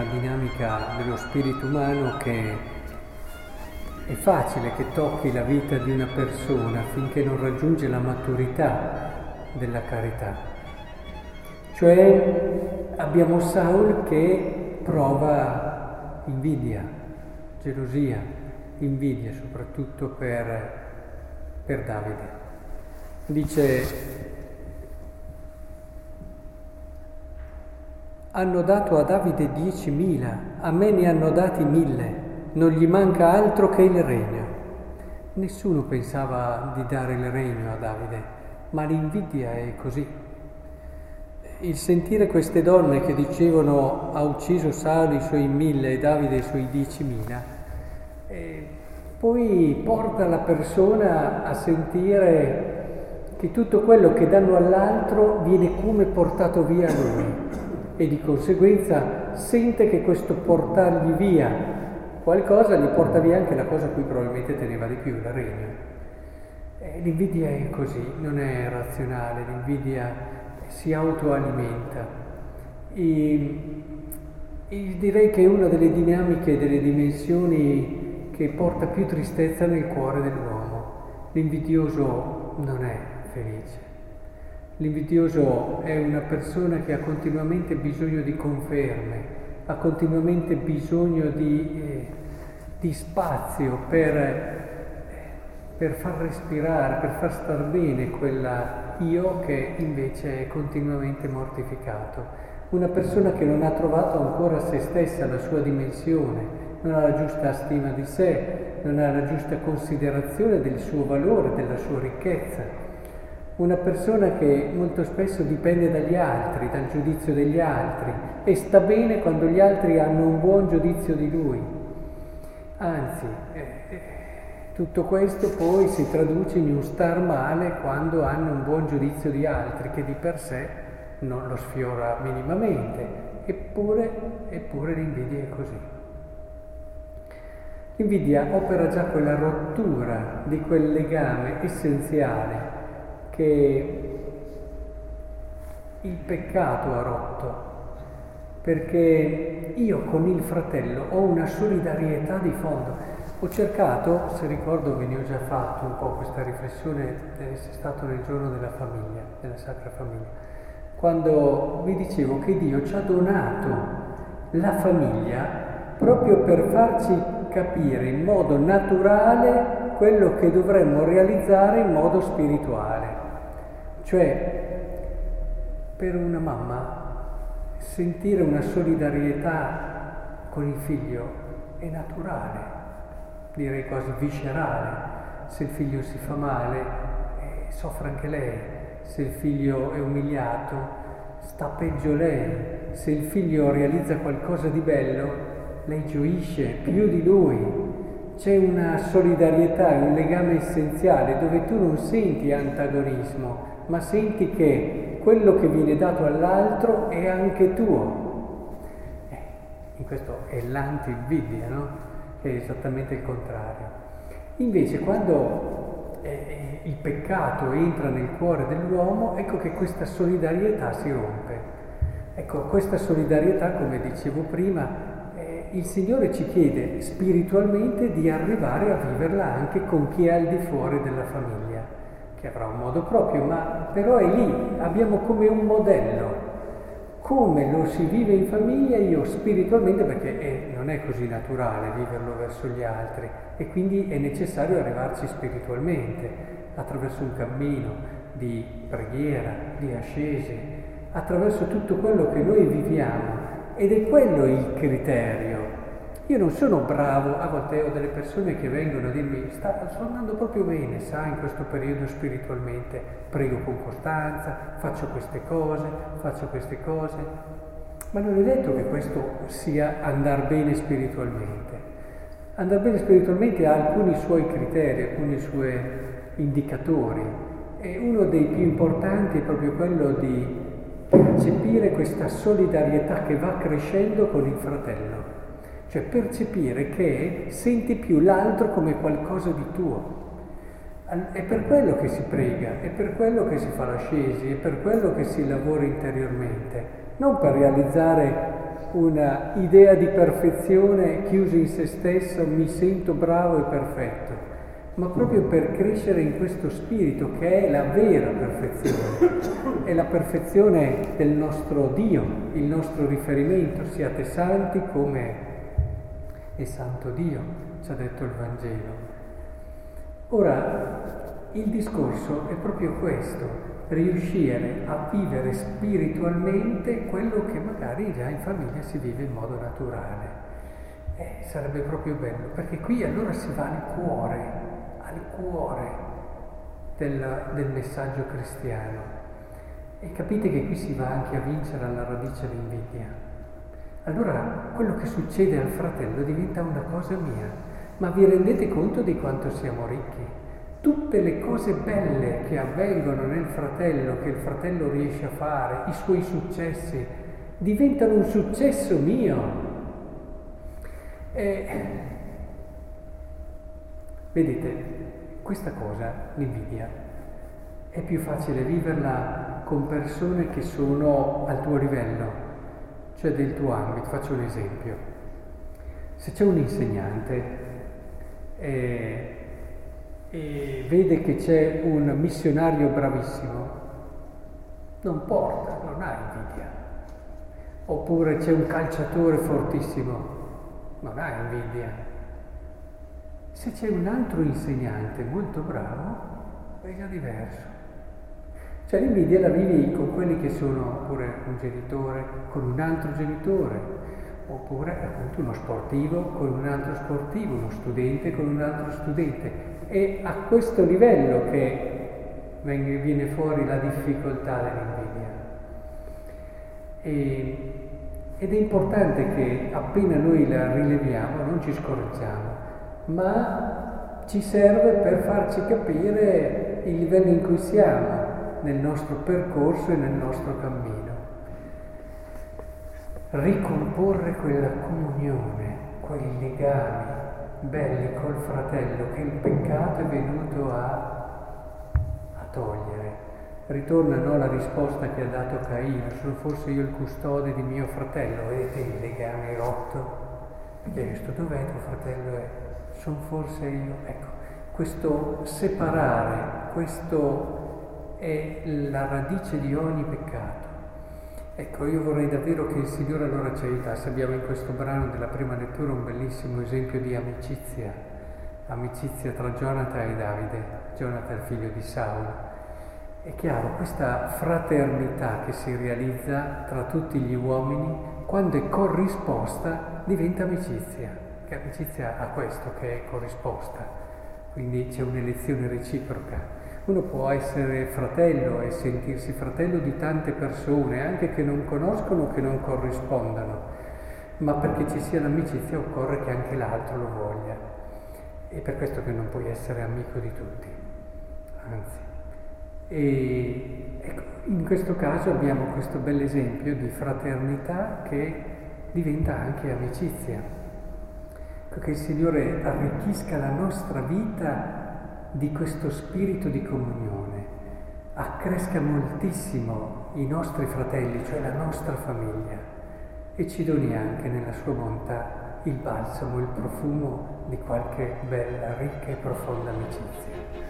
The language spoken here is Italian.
una dinamica dello spirito umano che è facile che tocchi la vita di una persona finché non raggiunge la maturità della carità. Cioè abbiamo Saul che prova invidia, gelosia, invidia soprattutto per Davide. Dice: hanno dato a Davide 10.000, a me ne hanno dati 1.000. Non gli manca altro che il regno. Nessuno pensava di dare il regno a Davide, ma l'invidia è così. Il sentire queste donne che dicevano ha ucciso Saul i suoi 1.000 e Davide i suoi 10.000, poi porta la persona a sentire che tutto quello che danno all'altro viene come portato via a lui, e di conseguenza sente che questo portargli via qualcosa gli porta via anche la cosa a cui probabilmente teneva di più, il regno. L'invidia è così, non è razionale, l'invidia si autoalimenta. E direi che è una delle dinamiche, delle dimensioni che porta più tristezza nel cuore dell'uomo. L'invidioso non è felice. L'invidioso è una persona che ha continuamente bisogno di conferme, ha continuamente bisogno di spazio per far respirare, per far star bene quella io che invece è continuamente mortificato. Una persona che non ha trovato ancora se stessa, la sua dimensione, non ha la giusta stima di sé, non ha la giusta considerazione del suo valore, della sua ricchezza. Una persona che molto spesso dipende dagli altri, dal giudizio degli altri, e sta bene quando gli altri hanno un buon giudizio di lui. Anzi, tutto questo poi si traduce in un star male quando hanno un buon giudizio di altri, che di per sé non lo sfiora minimamente, eppure l'invidia è così. L'invidia opera già quella rottura di quel legame essenziale che il peccato ha rotto, perché io con il fratello ho una solidarietà di fondo. Ho cercato, se ricordo ve ne ho già fatto un po' questa riflessione, è stato nel giorno della famiglia, della Sacra Famiglia, quando vi dicevo che Dio ci ha donato la famiglia proprio per farci capire in modo naturale quello che dovremmo realizzare in modo spirituale. Cioè, per una mamma sentire una solidarietà con il figlio è naturale, direi quasi viscerale. Se il figlio si fa male, soffre anche lei. Se il figlio è umiliato, sta peggio lei. Se il figlio realizza qualcosa di bello, lei gioisce più di lui. C'è una solidarietà, un legame essenziale dove tu non senti antagonismo, ma senti che quello che viene dato all'altro è anche tuo. In questo è l'anti-invidia, no? Che è esattamente il contrario. Invece quando il peccato entra nel cuore dell'uomo, ecco che questa solidarietà si rompe. Ecco, questa solidarietà, come dicevo prima, il Signore ci chiede spiritualmente di arrivare a viverla anche con chi è al di fuori della famiglia, che avrà un modo proprio, ma però è lì, abbiamo come un modello. Come lo si vive in famiglia io spiritualmente, perché non è così naturale viverlo verso gli altri, e quindi è necessario arrivarci spiritualmente, attraverso un cammino di preghiera, di ascese, attraverso tutto quello che noi viviamo, ed è quello il criterio. Io non sono bravo, a volte ho delle persone che vengono a dirmi sto andando proprio bene, sai, in questo periodo spiritualmente, prego con costanza, faccio queste cose, ma non è detto che questo sia andar bene spiritualmente. Andar bene spiritualmente ha alcuni suoi criteri, alcuni suoi indicatori, e uno dei più importanti è proprio quello di percepire questa solidarietà che va crescendo con il fratello. Cioè percepire che senti più l'altro come qualcosa di tuo. È per quello che si prega, è per quello che si fa l'ascesi, è per quello che si lavora interiormente, non per realizzare una idea di perfezione chiusa in se stesso, mi sento bravo e perfetto, ma proprio per crescere in questo spirito che è la vera perfezione, è la perfezione del nostro Dio, il nostro riferimento, siate santi come è santo Dio, ci ha detto il Vangelo. Ora, il discorso è proprio questo, riuscire a vivere spiritualmente quello che magari già in famiglia si vive in modo naturale. Sarebbe proprio bello, perché qui allora si va al cuore del messaggio cristiano. E capite che qui si va anche a vincere alla radice l'invidia. Allora quello che succede al fratello diventa una cosa mia. Ma vi rendete conto di quanto siamo ricchi? Tutte le cose belle che avvengono nel fratello, che il fratello riesce a fare, i suoi successi, diventano un successo mio. Vedete, questa cosa, l'invidia, è più facile viverla con persone che sono al tuo livello, cioè del tuo ambito. Faccio un esempio. Se c'è un insegnante e vede che c'è un missionario bravissimo, non ha invidia. Oppure c'è un calciatore fortissimo, non ha invidia. Se c'è un altro insegnante molto bravo, è già diverso. Cioè l'invidia la vivi con quelli che sono oppure un genitore con un altro genitore, oppure appunto uno sportivo con un altro sportivo, uno studente con un altro studente. È a questo livello che viene fuori la difficoltà dell'invidia. Ed è importante che appena noi la rileviamo non ci scoraggiamo, ma ci serve per farci capire il livello in cui siamo nel nostro percorso e nel nostro cammino. Ricomporre quella comunione, quei legami belli col fratello che il peccato è venuto a togliere. Ritorna la risposta che ha dato Caino: sono forse io il custode di mio fratello? Vedete il legame rotto? E chiesto: dov'è tuo fratello? Sono forse io? Ecco, questo separare, questo è la radice di ogni peccato. Ecco, io vorrei davvero che il Signore allora ci aiutasse. Abbiamo in questo brano della prima lettura un bellissimo esempio di amicizia tra Jonathan e Davide, Jonathan il figlio di Saul. È chiaro, questa fraternità che si realizza tra tutti gli uomini, quando è corrisposta, diventa amicizia. Che amicizia ha questo che è corrisposta, quindi c'è un'elezione reciproca. Uno può essere fratello e sentirsi fratello di tante persone, anche che non conoscono, che non corrispondano, ma perché ci sia l'amicizia occorre che anche l'altro lo voglia. È per questo che non puoi essere amico di tutti, anzi. Ecco, in questo caso abbiamo questo bell'esempio di fraternità che diventa anche amicizia. Che il Signore arricchisca la nostra vita di questo spirito di comunione, accresca moltissimo i nostri fratelli, cioè la nostra famiglia, e ci doni anche nella sua bontà il balsamo, il profumo di qualche bella, ricca e profonda amicizia.